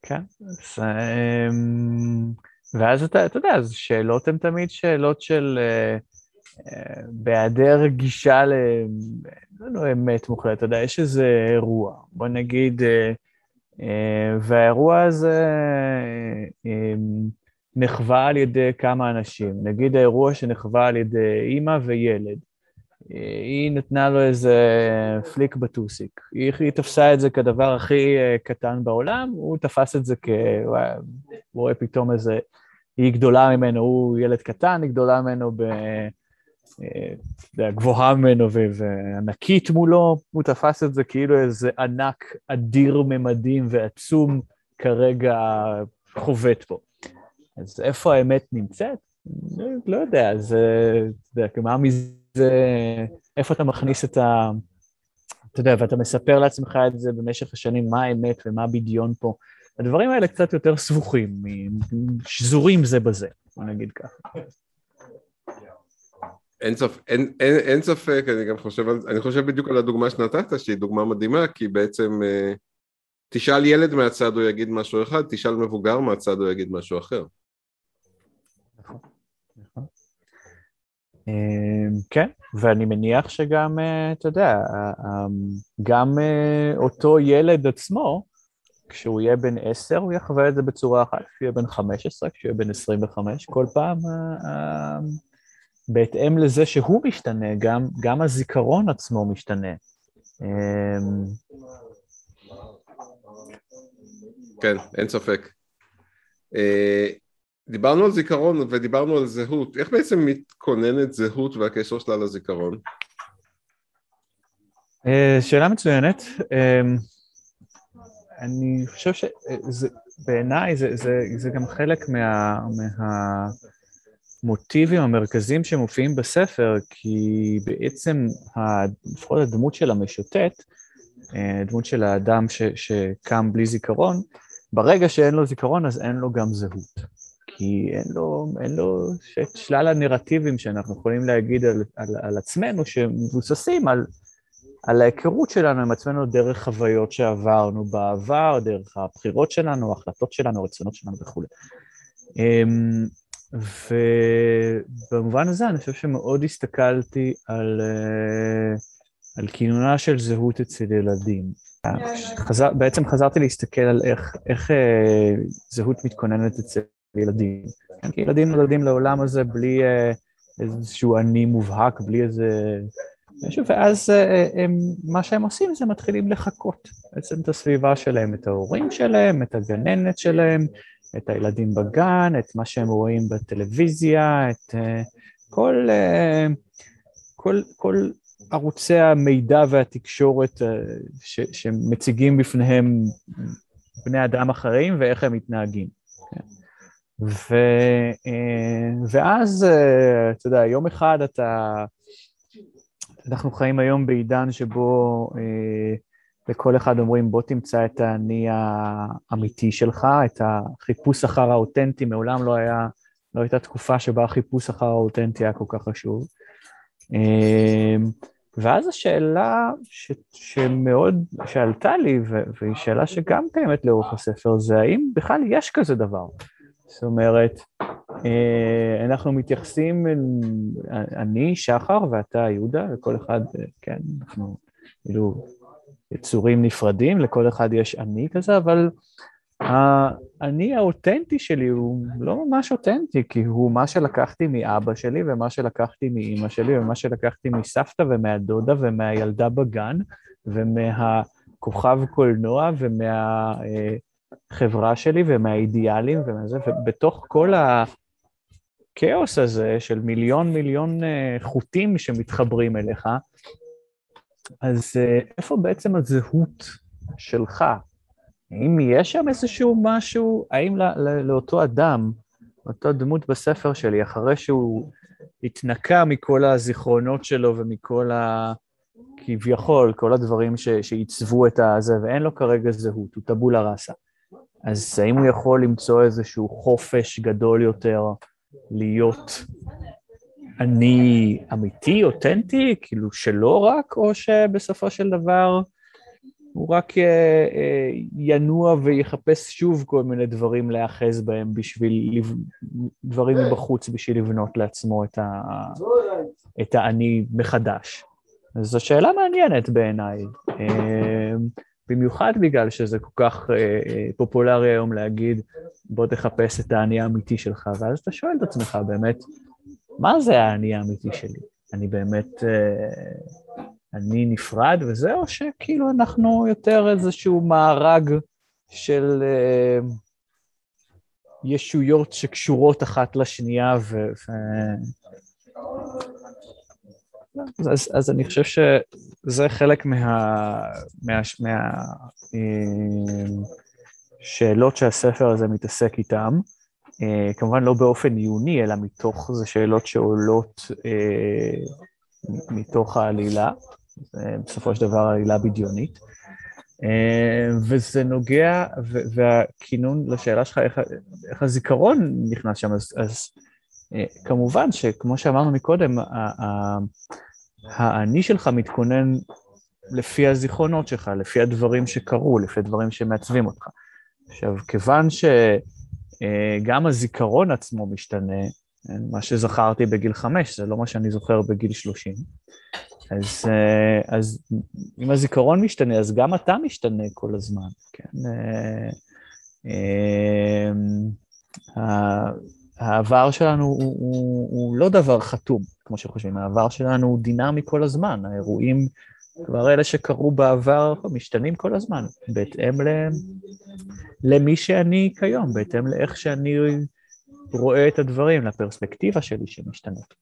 כן, אז... ואז אתה, אתה יודע, אז שאלות הן תמיד שאלות של... בהיעדר גישה ל... לא אמת מוחלט, אתה יודע, יש איזה אירוע, בוא נגיד, והאירוע הזה נחווה על ידי כמה אנשים, נגיד האירוע שנחווה על ידי אימא וילד, היא נתנה לו איזה פליק בטוסיק, היא, היא תפסה את זה כדבר הכי קטן בעולם, הוא תפס את זה כ... הוא רואה פתאום איזה... היא גדולה ממנו, הוא ילד קטן, היא גדולה ממנו, ב... גבוהה ממנו וענקית מולו, הוא תפס את זה כאילו איזה ענק אדיר ממדים ועצום כרגע חובט פה. אז איפה האמת נמצאת? לא יודע, זה, אתה יודע, מה מזה, איפה אתה מכניס את ה... אתה יודע, ואתה מספר לעצמך את זה במשך השנים, מה האמת ומה בדיון פה. הדברים האלה קצת יותר סבוכים, שזורים זה בזה, בוא נגיד ככה. אין ספק, אין, אין, אין ספק, אני גם חושב, אני חושב בדיוק על הדוגמה שנתת, שהיא דוגמה מדהימה, כי בעצם אה, תשאל ילד מהצד הוא יגיד משהו אחד, תשאל מבוגר מהצד הוא יגיד משהו אחר. נכון, נכון. כן, ואני מניח שגם, אתה יודע, גם אותו ילד עצמו, כשהוא יהיה בן עשר, הוא יחווה את זה בצורה אחת, כשהוא יהיה בן חמש עשרה, כשהוא יהיה בן עשרים וחמש, כל פעם... בהתאם לזה שהוא משתנה, גם, גם הזיכרון עצמו משתנה. כן, אין ספק. דיברנו על זיכרון ודיברנו על זהות. איך בעצם מתכוננת זהות והקשר שלה לזיכרון? שאלה מצוינת. אני חושב שבעיניי זה, זה, זה גם חלק מה, מה... מוטיבים המרכזיים שמופיעים בספר, כי בעצם, לפחות הדמות של המשוטט, הדמות של האדם ש, שקם בלי זיכרון, ברגע שאין לו זיכרון, אז אין לו גם זהות. כי אין לו, אין לו שלל הנרטיבים שאנחנו יכולים להגיד על, על, על עצמנו, שמבוססים על על ההיכרות שלנו עם עצמנו דרך חוויות שעברנו בעבר, דרך הבחירות שלנו, ההחלטות שלנו, הרצונות שלנו וכו'. ובמובן הזה אני חושב שמאוד הסתכלתי על, על כינונה של זהות אצל ילדים. חזר, בעצם חזרתי להסתכל על איך, איך זהות מתכוננת אצל ילדים. כי ילדים נולדים לעולם הזה בלי איזשהו אני מובהק, בלי איזה... ואז הם, מה שהם עושים זה מתחילים לחכות בעצם את הסביבה שלהם, את ההורים שלהם, את הגננת שלהם, את הילדים בגן, את מה שהם רואים בטלוויזיה, את כל, כל, כל ערוצי המידע והתקשורת ש, שמציגים בפניהם בני אדם אחרים ואיך הם מתנהגים. ו, ואז, אתה יודע, יום אחד אתה... אנחנו חיים היום בעידן שבו אה, לכל אחד אומרים, בוא תמצא את האני האמיתי שלך, את החיפוש אחר האותנטי, מעולם לא, היה, לא הייתה תקופה שבה החיפוש אחר האותנטי היה כל כך חשוב. אה, ואז השאלה ש, שמאוד שעלתה לי, ו, והיא שאלה שגם קיימת לאורך הספר, זה האם בכלל יש כזה דבר? זאת אומרת, אנחנו מתייחסים, אני, שחר, ואתה, יהודה, וכל אחד, כן, אנחנו כאילו יצורים נפרדים, לכל אחד יש אני כזה, אבל האני האותנטי שלי הוא לא ממש אותנטי, כי הוא מה שלקחתי מאבא שלי, ומה שלקחתי מאמא שלי, ומה שלקחתי מסבתא ומהדודה ומהילדה בגן, ומהכוכב קולנוע, ומה... חברה שלי ומהאידיאלים ומזה, ובתוך כל הכאוס הזה של מיליון מיליון חוטים שמתחברים אליך, אז איפה בעצם הזהות שלך? האם יש שם איזשהו משהו, האם לא, לא, לאותו אדם, אותו דמות בספר שלי, אחרי שהוא התנקה מכל הזיכרונות שלו ומכל ה... כביכול, כל הדברים ש... שיצבו את הזה, ואין לו כרגע זהות, הוא טבולה ראסה. אז האם הוא יכול למצוא איזשהו חופש גדול יותר, להיות אני אמיתי, אותנטי, כאילו שלא רק, או שבסופו של דבר הוא רק ינוע ויחפש שוב כל מיני דברים להאחז בהם, בשביל דברים מבחוץ, בשביל לבנות לעצמו את, ה... את האני מחדש. אז זו שאלה מעניינת בעיניי. במיוחד בגלל שזה כל כך פופולרי היום להגיד, בוא תחפש את האני האמיתי שלך, ואז אתה שואל את עצמך באמת, מה זה האני האמיתי שלי? אני באמת, אני נפרד וזה, או שכאילו אנחנו יותר איזשהו מארג של ישויות שקשורות אחת לשנייה, ו... אז, אז אני חושב שזה חלק מה, מה, מה, שאלות שהספר הזה מתעסק איתם. כמובן לא באופן עיוני, אלא מתוך זה שאלות שעולות מתוך העלילה. בסופו של דבר העלילה בדיונית. וזה נוגע, והכינון לשאלה שלך, איך, איך הזיכרון נכנס שם, אז, אז כמובן שכמו שאמרנו מקודם, האני שלך מתכונן לפי הזיכרונות שלך, לפי הדברים שקרו, לפי הדברים שמעצבים אותך. עכשיו, כיוון שגם הזיכרון עצמו משתנה, מה שזכרתי בגיל חמש, זה לא מה שאני זוכר בגיל שלושים. אז, אז אם הזיכרון משתנה, אז גם אתה משתנה כל הזמן, כן? העבר שלנו הוא, הוא, הוא לא דבר חתום, כמו שחושבים. העבר שלנו הוא דינמי כל הזמן. האירועים, כבר אלה שקרו בעבר, משתנים כל הזמן, בהתאם למי שאני כיום, בהתאם לאיך שאני רואה את הדברים, לפרספקטיבה שלי שמשתנות.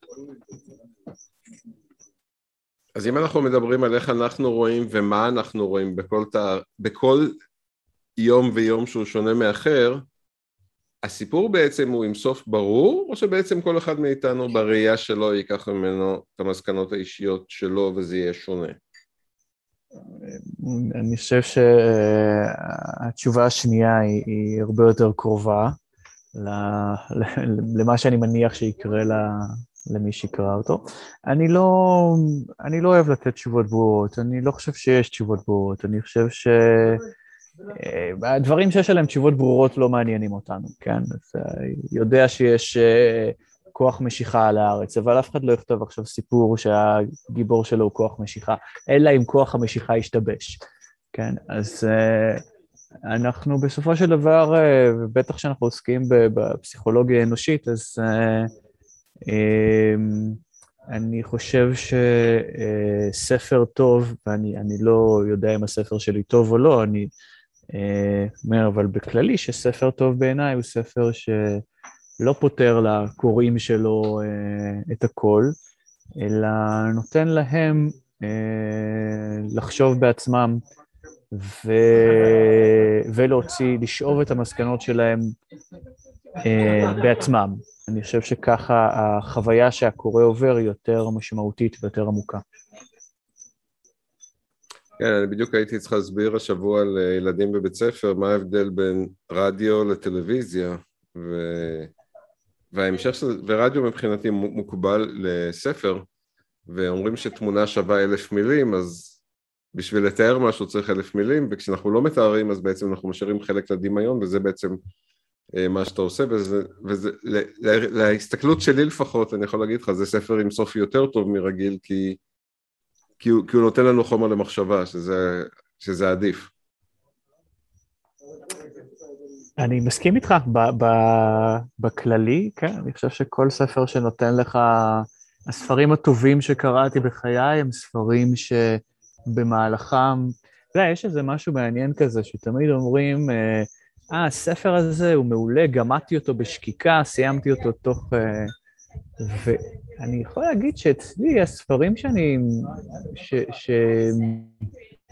אז אם אנחנו מדברים על איך אנחנו רואים ומה אנחנו רואים בכל, בכל יום ויום שהוא שונה מאחר, הסיפור בעצם הוא עם סוף ברור, או שבעצם כל אחד מאיתנו בראייה שלו ייקח ממנו את המסקנות האישיות שלו וזה יהיה שונה? אני חושב שהתשובה השנייה היא הרבה יותר קרובה למה שאני מניח שיקרה למי שיקרא אותו. אני לא, אני לא אוהב לתת תשובות ברורות, אני לא חושב שיש תשובות ברורות, אני חושב ש... הדברים שיש עליהם תשובות ברורות לא מעניינים אותנו, כן? אז יודע שיש כוח משיכה על הארץ, אבל אף אחד לא יכתוב עכשיו סיפור שהגיבור שלו הוא כוח משיכה, אלא אם כוח המשיכה ישתבש, כן? אז אנחנו בסופו של דבר, ובטח שאנחנו עוסקים בפסיכולוגיה האנושית, אז אני חושב שספר טוב, ואני לא יודע אם הספר שלי טוב או לא, אני אומר, אבל בכללי שספר טוב בעיניי הוא ספר שלא פותר לקוראים שלו את הכל, אלא נותן להם לחשוב בעצמם, ו... ולהוציא, לשאוב את המסקנות שלהם אה, בעצמם. אני חושב שככה החוויה שהקורא עובר היא יותר משמעותית ויותר עמוקה. כן, אני בדיוק הייתי צריך להסביר השבוע לילדים בבית ספר מה ההבדל בין רדיו לטלוויזיה, ו... וההמשך של... ורדיו מבחינתי מוקבל לספר, ואומרים שתמונה שווה אלף מילים, אז בשביל לתאר משהו צריך אלף מילים, וכשאנחנו לא מתארים, אז בעצם אנחנו משאירים חלק לדמיון, וזה בעצם מה שאתה עושה, וזה, וזה, להסתכלות שלי לפחות, אני יכול להגיד לך, זה ספר עם סוף יותר טוב מרגיל, כי, כי, הוא, כי הוא נותן לנו חומר למחשבה, שזה, שזה עדיף. אני מסכים איתך, ב, ב, בכללי, כן, אני חושב שכל ספר שנותן לך, הספרים הטובים שקראתי בחיי, הם ספרים ש... במהלכם, לא, יש איזה משהו מעניין כזה, שתמיד אומרים, אה, הספר הזה הוא מעולה, גמדתי אותו בשקיקה, סיימתי אותו תוך, אה, ואני יכול להגיד שאצלי הספרים שאני, ש, ש,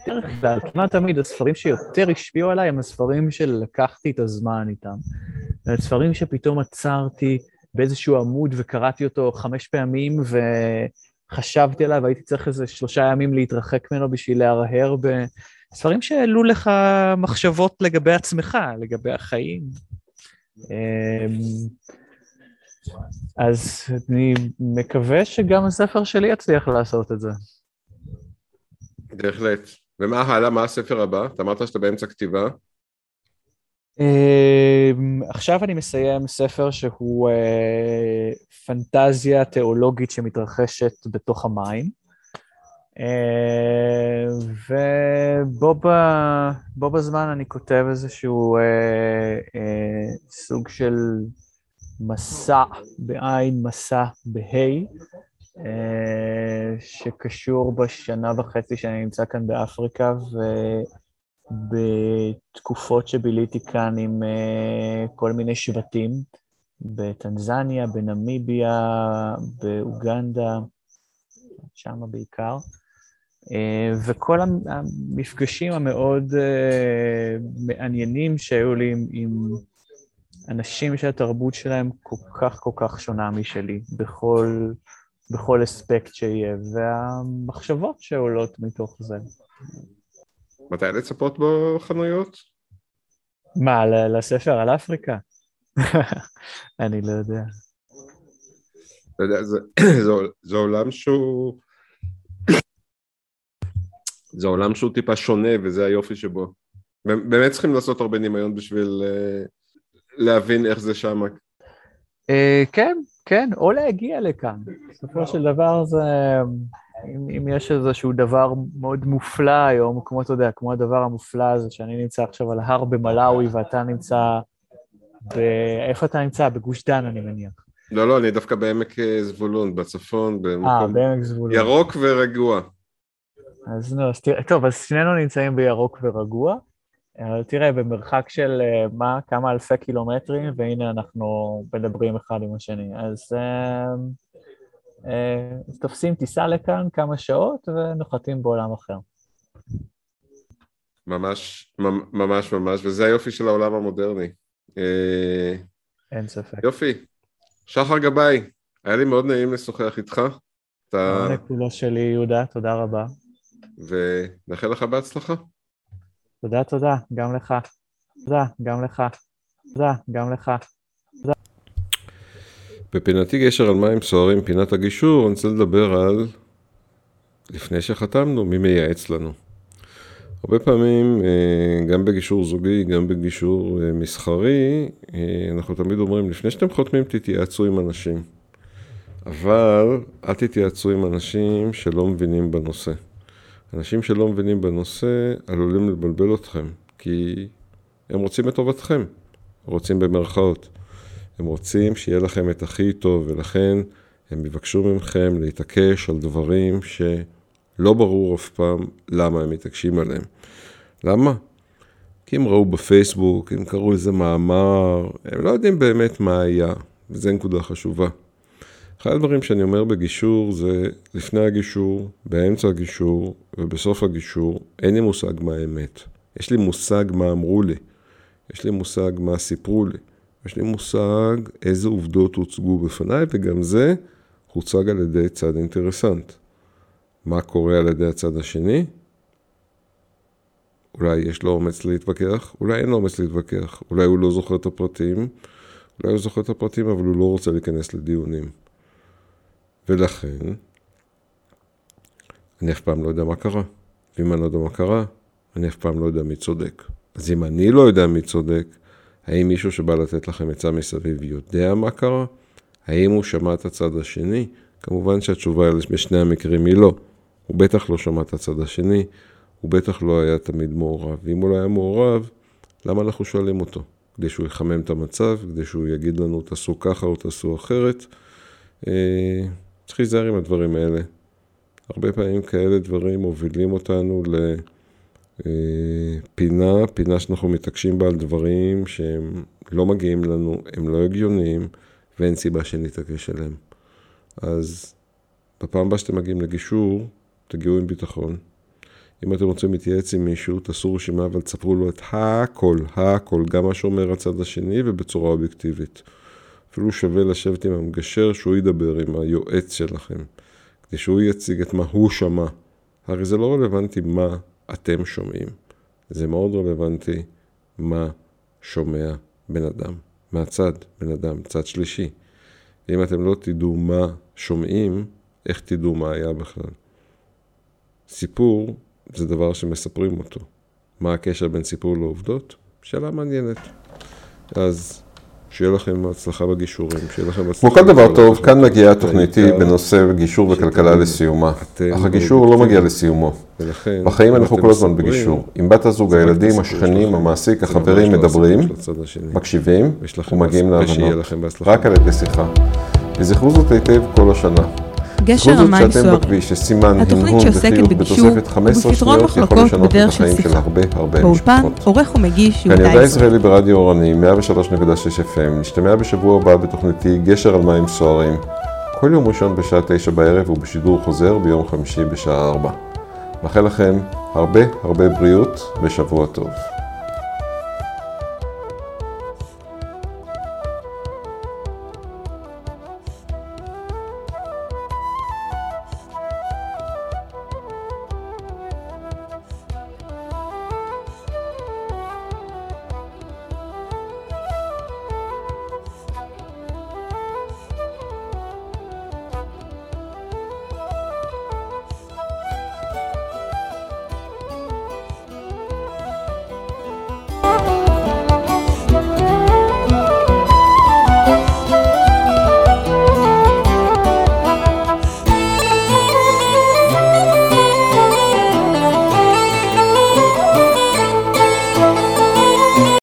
דרך כלל, כמעט תמיד הספרים שיותר השפיעו עליי, הם הספרים שלקחתי את הזמן איתם, הספרים שפתאום עצרתי באיזשהו עמוד וקראתי אותו חמש פעמים, ו... חשבתי עליו, והייתי צריך איזה שלושה ימים להתרחק ממנו בשביל להרהר בספרים שהעלו לך מחשבות לגבי עצמך, לגבי החיים. אז אני מקווה שגם הספר שלי יצליח לעשות את זה. בהחלט. ומה הלאה, מה הספר הבא? אתה אמרת שאתה באמצע כתיבה? עכשיו אני מסיים ספר שהוא פנטזיה תיאולוגית שמתרחשת בתוך המים, ובו בזמן אני כותב איזשהו סוג של מסע בעין, מסע בהי, שקשור בשנה וחצי שאני נמצא כאן באפריקה, ו... בתקופות שביליתי כאן עם uh, כל מיני שבטים, בטנזניה, בנמיביה, באוגנדה, שם בעיקר, uh, וכל המפגשים המאוד uh, מעניינים שהיו לי עם, עם אנשים שהתרבות שלהם כל כך כל כך שונה משלי, בכל, בכל אספקט שיהיה, והמחשבות שעולות מתוך זה. מתי לצפות בו חנויות? מה, לספר על אפריקה? אני לא יודע. אתה יודע, זה עולם שהוא... זה עולם שהוא טיפה שונה, וזה היופי שבו. באמת צריכים לעשות הרבה נימיון בשביל להבין איך זה שם. כן, כן, או להגיע לכאן. בסופו של דבר זה... אם, אם יש איזשהו דבר מאוד מופלא היום, כמו אתה יודע, כמו הדבר המופלא הזה, שאני נמצא עכשיו על הר במלאווי, ואתה נמצא, ב... איפה אתה נמצא? בגוש דן, אני מניח. לא, לא, אני דווקא בעמק זבולון, בצפון, במקום... בעמק זבולון. ירוק ורגוע. אז נו, אז תראה, טוב, אז שנינו נמצאים בירוק ורגוע, אבל תראה, במרחק של מה, כמה אלפי קילומטרים, והנה אנחנו מדברים אחד עם השני, אז... אז תופסים טיסה לכאן כמה שעות ונוחתים בעולם אחר. ממש, ממש, ממש, וזה היופי של העולם המודרני. אין ספק. יופי. שחר גבאי, היה לי מאוד נעים לשוחח איתך. תודה כולו שלי, יהודה, תודה רבה. ונאחל לך בהצלחה. תודה, תודה, גם לך. תודה, גם לך. תודה, גם לך. בפינתי גשר על מים סוערים, פינת הגישור, אני רוצה לדבר על, לפני שחתמנו, מי מייעץ לנו. הרבה פעמים, גם בגישור זוגי, גם בגישור מסחרי, אנחנו תמיד אומרים, לפני שאתם חותמים, תתייעצו עם אנשים. אבל, אל תתייעצו עם אנשים שלא מבינים בנושא. אנשים שלא מבינים בנושא, עלולים לבלבל אתכם, כי הם רוצים את טובתכם, רוצים במרכאות. הם רוצים שיהיה לכם את הכי טוב, ולכן הם יבקשו ממכם להתעקש על דברים שלא ברור אף פעם למה הם מתעקשים עליהם. למה? כי הם ראו בפייסבוק, הם קראו איזה מאמר, הם לא יודעים באמת מה היה, וזו נקודה חשובה. אחד הדברים שאני אומר בגישור זה לפני הגישור, באמצע הגישור ובסוף הגישור, אין לי מושג מה האמת. יש לי מושג מה אמרו לי, יש לי מושג מה סיפרו לי. יש לי מושג איזה עובדות הוצגו בפניי, וגם זה הוצג על ידי צד אינטרסנט. מה קורה על ידי הצד השני? אולי יש לו אומץ להתווכח, אולי אין לו אומץ להתווכח, אולי הוא לא זוכר את הפרטים, אולי הוא זוכר את הפרטים, אבל הוא לא רוצה להיכנס לדיונים. ולכן, אני אף פעם לא יודע מה קרה. ואם אני לא יודע מה קרה, אני אף פעם לא יודע מי צודק. אז אם אני לא יודע מי צודק, האם מישהו שבא לתת לכם עצה מסביב יודע מה קרה? האם הוא שמע את הצד השני? כמובן שהתשובה בשני המקרים היא לא. הוא בטח לא שמע את הצד השני, הוא בטח לא היה תמיד מעורב. ואם הוא לא היה מעורב, למה אנחנו שואלים אותו? כדי שהוא יחמם את המצב, כדי שהוא יגיד לנו תעשו ככה או תעשו אחרת. אה, צריך להיזהר עם הדברים האלה. הרבה פעמים כאלה דברים מובילים אותנו ל... פינה, פינה שאנחנו מתעקשים בה על דברים שהם לא מגיעים לנו, הם לא הגיוניים, ואין סיבה שנתעקש עליהם. אז בפעם הבאה שאתם מגיעים לגישור, תגיעו עם ביטחון. אם אתם רוצים להתייעץ עם מישהו, תעשו רשימה, אבל תספרו לו את הכל, הכל, גם מה שאומר הצד השני ובצורה אובייקטיבית. אפילו שווה לשבת עם המגשר שהוא ידבר עם היועץ שלכם, כדי שהוא יציג את מה הוא שמע. הרי זה לא רלוונטי מה אתם שומעים. זה מאוד רלוונטי מה שומע בן אדם. מהצד, בן אדם, צד שלישי. אם אתם לא תדעו מה שומעים, איך תדעו מה היה בכלל? סיפור זה דבר שמספרים אותו. מה הקשר בין סיפור לעובדות? שאלה מעניינת. אז שיהיה לכם הצלחה בגישורים, שיהיה לכם הצלחה... כמו כל דבר טוב, כאן מגיעה תוכניתי בנושא גישור וכלכלה לסיומה. אך הגישור לא מגיע לסיומו. בחיים אנחנו כל הזמן בגישור. עם בת הזוג, הילדים, השכנים, המעסיק, החברים מדברים, מקשיבים ומגיעים להבנות. רק על ידי שיחה. וזכרו זאת היטב כל השנה. גשר על מים סוערים, התוכנית שעוסקת בגישור ובפתרון מחלוקות בדרך של שיחה. באולפן, עורך ומגיש יהודה ישראלי. כאן יהודה ישראלי ברדיו אורני, מאה ושלוש נקודה שש אף אם, נשתמע בשבוע הבא בתוכניתי גשר על מים סוערים. כל יום ראשון בשעה תשע בערב ובשידור חוזר ביום חמישי בשעה ארבע. מאחל לכם הרבה הרבה בריאות ושבוע טוב.